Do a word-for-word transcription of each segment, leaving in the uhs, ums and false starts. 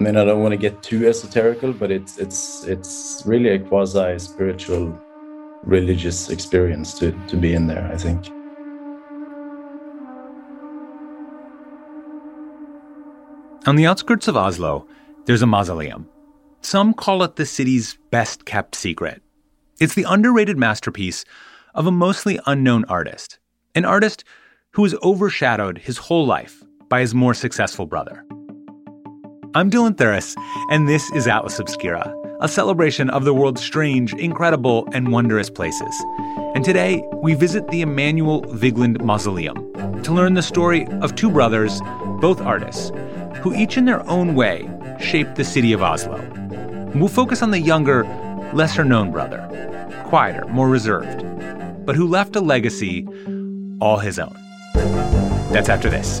I mean, I don't want to get too esoterical, but it's it's it's really a quasi-spiritual, religious experience to, to be in there, I think. On the outskirts of Oslo, there's a mausoleum. Some call it the city's best-kept secret. It's the underrated masterpiece of a mostly unknown artist, an artist who was overshadowed his whole life by his more successful brother. I'm Dylan Thuras, and this is Atlas Obscura, a celebration of the world's strange, incredible, and wondrous places. And today, we visit the Emanuel Vigeland Mausoleum to learn the story of two brothers, both artists, who each in their own way shaped the city of Oslo. We'll focus on the younger, lesser-known brother, quieter, more reserved, but who left a legacy all his own. That's after this.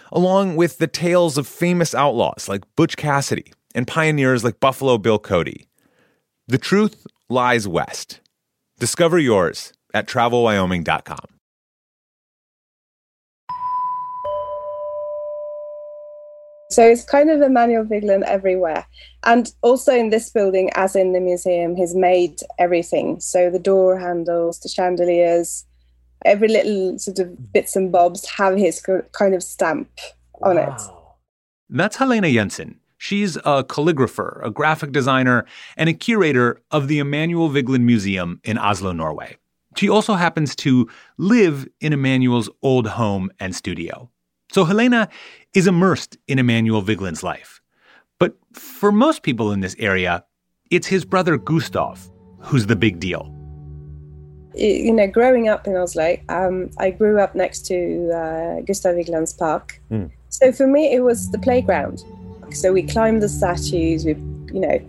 along with the tales of famous outlaws like Butch Cassidy and pioneers like Buffalo Bill Cody. The truth lies west. Discover yours at travel wyoming dot com. So it's kind of Emanuel Vigeland everywhere. And also in this building, as in the museum, he's made everything. So the door handles, the chandeliers, every little sort of bits and bobs have his kind of stamp on wow. it. That's Helena Jensen. She's a calligrapher, a graphic designer, and a curator of the Emanuel Vigeland Museum in Oslo, Norway. She also happens to live in Emanuel's old home and studio. So Helena is immersed in Emanuel Vigeland's life. But for most people in this area, it's his brother Gustav who's the big deal. You know, growing up in Oslo, um, I grew up next to uh, Gustav Vigeland's park. Mm. So for me, it was the playground. So we climbed the statues, we, you know,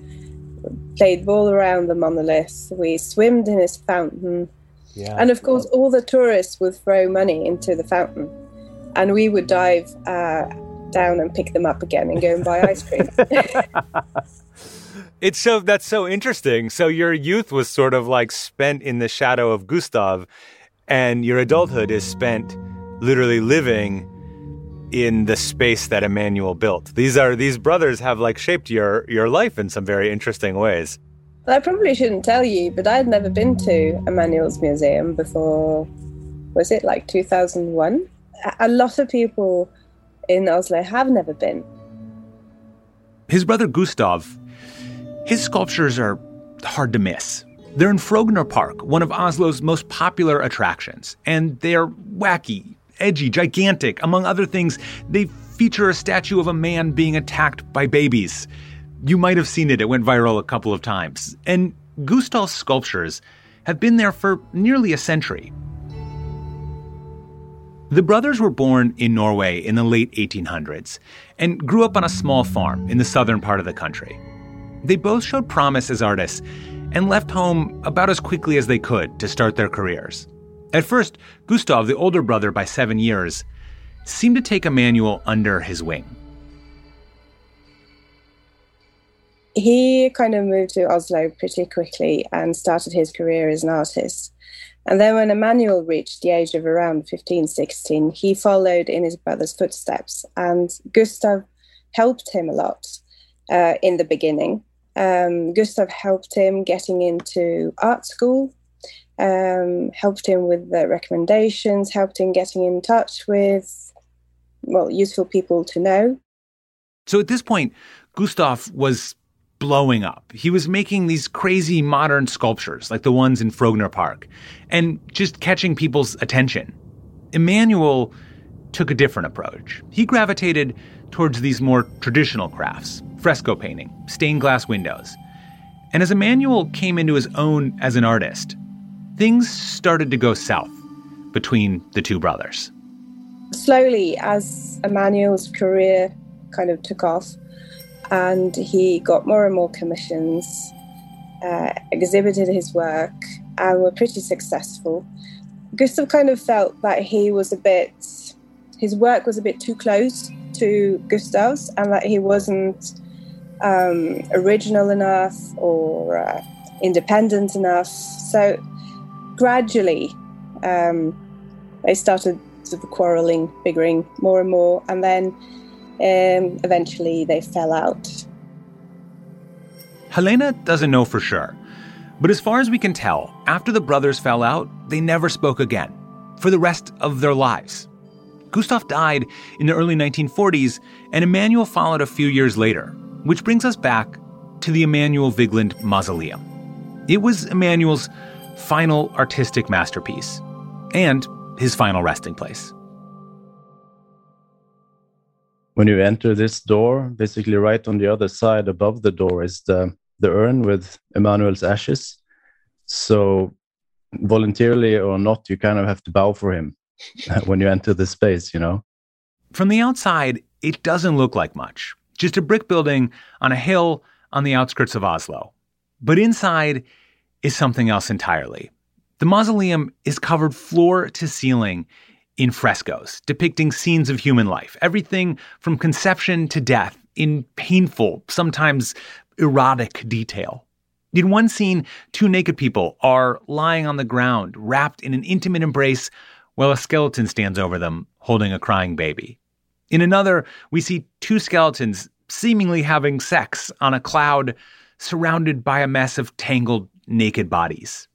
played ball around the monolith, we swimmed in his fountain. Yeah. And of course, all the tourists would throw money into the fountain. And we would dive uh, down and pick them up again and go and buy ice cream. It's so that's so interesting. So your youth was sort of like spent in the shadow of Gustav, and your adulthood is spent literally living in the space that Emanuel built. These are these brothers have like shaped your your life in some very interesting ways. I probably shouldn't tell you, but I had never been to Emanuel's museum before. Was it like two thousand one? A lot of people in Oslo have never been. His brother Gustav, his sculptures are hard to miss. They're in Frogner Park, one of Oslo's most popular attractions, and they're wacky, edgy, gigantic. Among other things, they feature a statue of a man being attacked by babies. You might have seen it. It went viral a couple of times. And Gustav's sculptures have been there for nearly a century. The brothers were born in Norway in the late eighteen hundreds and grew up on a small farm in the southern part of the country. They both showed promise as artists and left home about as quickly as they could to start their careers. At first, Gustav, the older brother by seven years, seemed to take Emanuel under his wing. He kind of moved to Oslo pretty quickly and started his career as an artist. And then when Emanuel reached the age of around fifteen, sixteen, he followed in his brother's footsteps. And Gustav helped him a lot uh, in the beginning. Um, Gustav helped him getting into art school, um, helped him with the recommendations, helped him getting in touch with, well, useful people to know. So at this point, Gustav was blowing up. He was making these crazy modern sculptures like the ones in Frogner Park and just catching people's attention. Emanuel took a different approach. He gravitated towards these more traditional crafts, fresco painting, stained glass windows. And as Emanuel came into his own as an artist, things started to go south between the two brothers. Slowly, as Emanuel's career kind of took off and he got more and more commissions, uh, exhibited his work and were pretty successful, Gustav kind of felt that he was a bit, his work was a bit too close to Gustav's and that he wasn't um, original enough or uh, independent enough. So gradually um, they started sort of quarrelling, bickering more and more, and then um, eventually they fell out. Helena doesn't know for sure, but as far as we can tell, after the brothers fell out, they never spoke again for the rest of their lives. Gustav died in the early nineteen forties, and Emanuel followed a few years later, which brings us back to the Emanuel Vigeland Mausoleum. It was Emanuel's final artistic masterpiece and his final resting place. When you enter this door, basically right on the other side above the door is the, the urn with Emanuel's ashes. So voluntarily or not, you kind of have to bow for him when you enter the space, you know. From the outside, it doesn't look like much. Just a brick building on a hill on the outskirts of Oslo. But inside is something else entirely. The mausoleum is covered floor to ceiling in frescoes, depicting scenes of human life, everything from conception to death in painful, sometimes erotic detail. In one scene, two naked people are lying on the ground, wrapped in an intimate embrace, while a skeleton stands over them, holding a crying baby. In another, we see two skeletons seemingly having sex on a cloud, surrounded by a mess of tangled, naked bodies.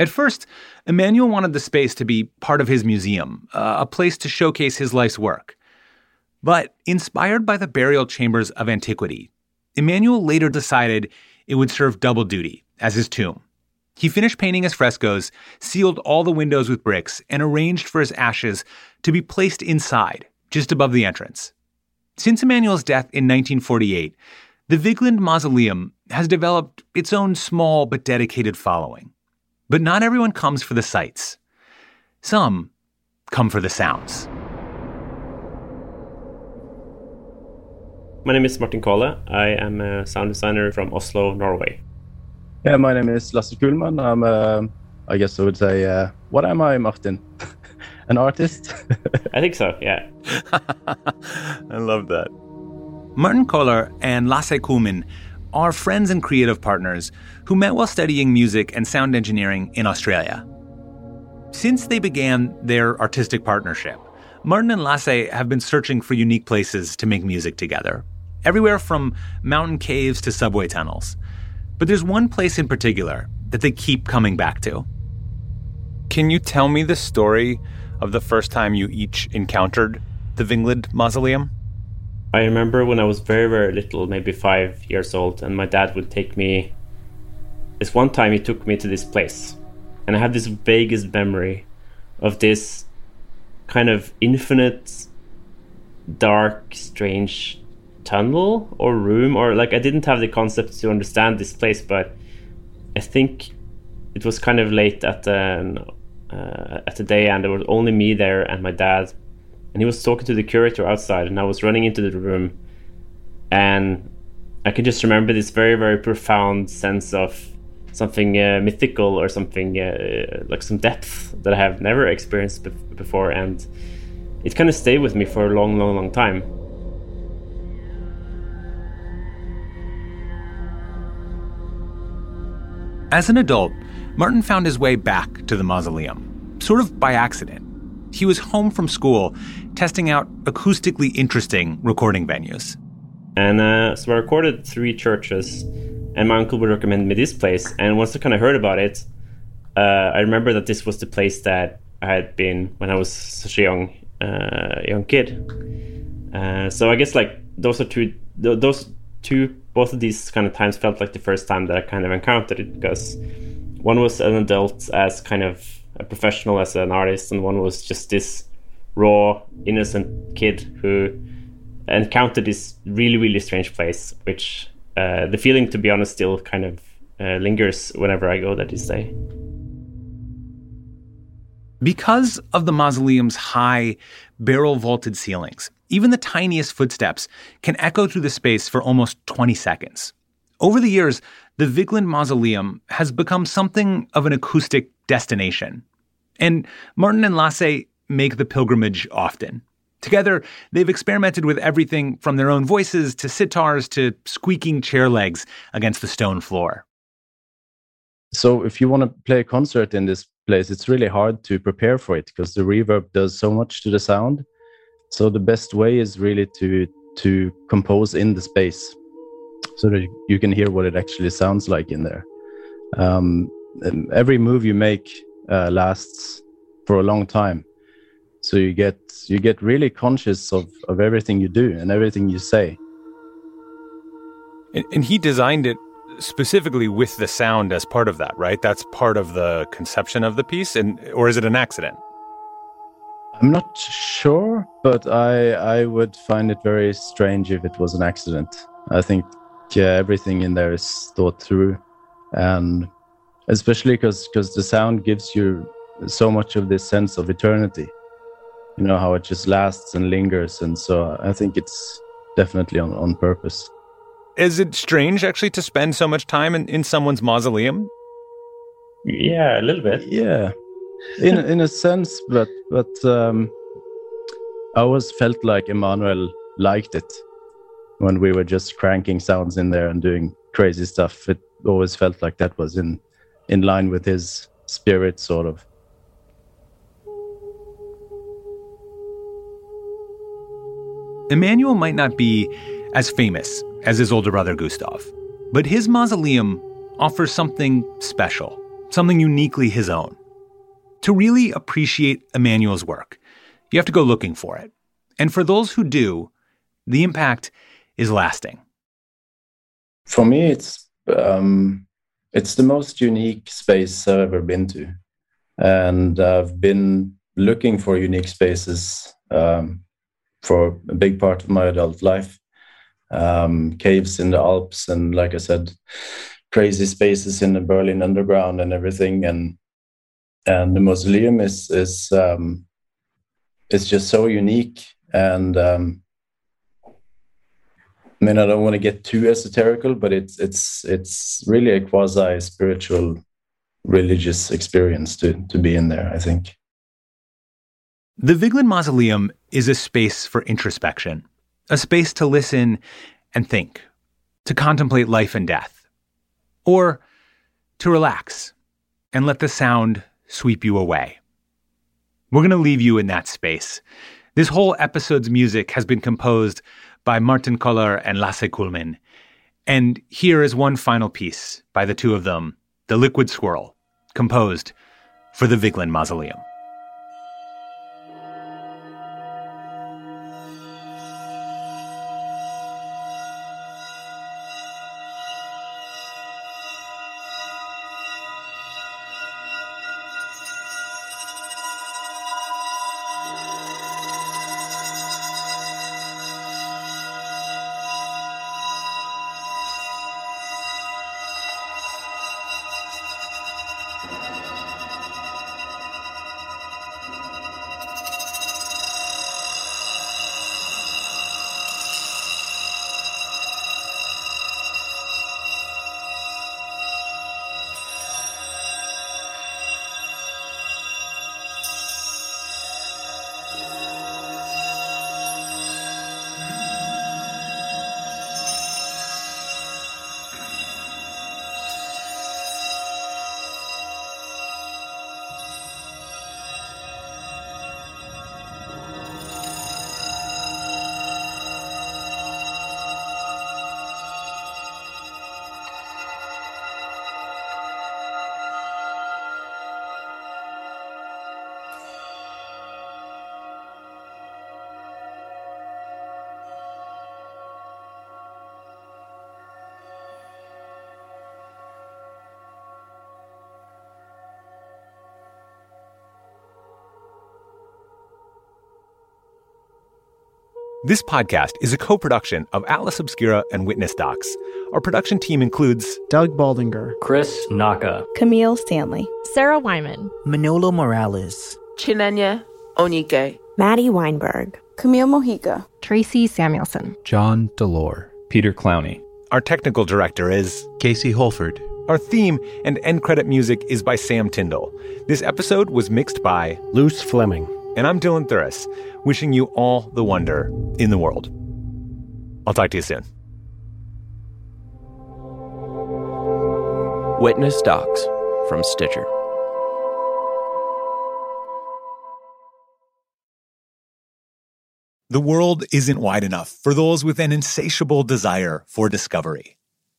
At first, Emanuel wanted the space to be part of his museum, uh, a place to showcase his life's work. But inspired by the burial chambers of antiquity, Emanuel later decided it would serve double duty as his tomb. He finished painting his frescoes, sealed all the windows with bricks, and arranged for his ashes to be placed inside, just above the entrance. Since Emanuel's death in nineteen forty-eight, the Vigeland Mausoleum has developed its own small but dedicated following. But not everyone comes for the sights. Some come for the sounds. My name is Martin Kohler. I am a sound designer from Oslo, Norway. Yeah, my name is Lasse Kuhlmann. I'm a, I guess I would say, uh, what am I, Martin? An artist? I think so, yeah. I love that. Martin Kohler and Lasse Kuhlmann are friends and creative partners who met while studying music and sound engineering in Australia. Since they began their artistic partnership, Martin and Lasse have been searching for unique places to make music together, everywhere from mountain caves to subway tunnels. But there's one place in particular that they keep coming back to. Can you tell me the story of the first time you each encountered the Vigeland Mausoleum? I remember when I was very, very little, maybe five years old, and my dad would take me. This one time he took me to this place, and I have this vaguest memory of this kind of infinite, dark, strange tunnel or room, or like I didn't have the concept to understand this place, but I think it was kind of late at the, uh, at the day, and there was only me there and my dad. And he was talking to the curator outside, and I was running into the room. And I could just remember this very, very profound sense of something uh, mythical or something uh, like some depth that I have never experienced be- before. And it kind of stayed with me for a long, long, long time. As an adult, Martin found his way back to the mausoleum, sort of by accident. He was home from school, testing out acoustically interesting recording venues. And uh, so I recorded three churches, and my uncle would recommend me this place. And once I kind of heard about it, uh, I remember that this was the place that I had been when I was such a young, uh, young kid. Uh, so I guess like those are two, th- those two, both of these kind of times felt like the first time that I kind of encountered it, because one was an adult as kind of a professional, as an artist, and one was just this raw, innocent kid who encountered this really, really strange place, which uh, the feeling, to be honest, still kind of uh, lingers whenever I go there this day. Because of the mausoleum's high, barrel-vaulted ceilings, even the tiniest footsteps can echo through the space for almost twenty seconds. Over the years, the Vigeland Mausoleum has become something of an acoustic destination. And Martin and Lasse make the pilgrimage often. Together, they've experimented with everything from their own voices to sitars to squeaking chair legs against the stone floor. So if you want to play a concert in this place, it's really hard to prepare for it because the reverb does so much to the sound. So the best way is really to to compose in the space so that you can hear what it actually sounds like in there. Um, and every move you make uh, lasts for a long time. So you get you get really conscious of, of everything you do and everything you say. And, and he designed it specifically with the sound as part of that, right? That's part of the conception of the piece, and or is it an accident? I'm not sure, but I I would find it very strange if it was an accident. I think yeah, everything in there is thought through, and especially because because the sound gives you so much of this sense of eternity. You know, how it just lasts and lingers, and so I think it's definitely on, on purpose. Is it strange, actually, to spend so much time in, in someone's mausoleum? Yeah, a little bit. Yeah, in in a sense, but but um, I always felt like Emanuel liked it when we were just cranking sounds in there and doing crazy stuff. It always felt like that was in in line with his spirit, sort of. Emanuel might not be as famous as his older brother Gustav, but his mausoleum offers something special, something uniquely his own. To really appreciate Emanuel's work, you have to go looking for it. And for those who do, the impact is lasting. For me, it's um, it's the most unique space I've ever been to. And I've been looking for unique spaces um, for a big part of my adult life. Um, caves in the Alps and, like I said, crazy spaces in the Berlin underground and everything. And and the mausoleum is is um, it's just so unique. And um, I mean, I don't want to get too esoterical, but it's it's it's really a quasi spiritual, religious experience to to be in there, I think. The Vigeland Mausoleum is a space for introspection. A space to listen and think, to contemplate life and death, or to relax and let the sound sweep you away. We're going to leave you in that space. This whole episode's music has been composed by Martin Kohler and Lasse Kuhlmann. And here is one final piece by the two of them, The Liquid Squirrel, composed for the Vigeland Mausoleum. This podcast is a co-production of Atlas Obscura and Witness Docs. Our production team includes Doug Baldinger, Chris Naka, Camille Stanley, Sarah Wyman, Manolo Morales, Chinanya Onike, Maddie Weinberg, Camille Mojica, Tracy Samuelson, John Delore, Peter Clowney. Our technical director is Casey Holford. Our theme and end credit music is by Sam Tindall. This episode was mixed by Luce Fleming. And I'm Dylan Thuras, wishing you all the wonder in the world. I'll talk to you soon. Witness Docs from Stitcher. The world isn't wide enough for those with an insatiable desire for discovery.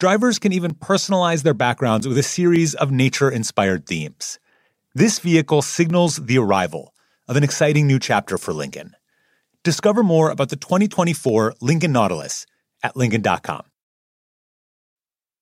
Drivers can even personalize their backgrounds with a series of nature-inspired themes. This vehicle signals the arrival of an exciting new chapter for Lincoln. Discover more about the twenty twenty-four Lincoln Nautilus at Lincoln dot com.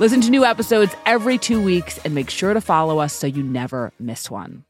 Listen to new episodes every two weeks and make sure to follow us so you never miss one.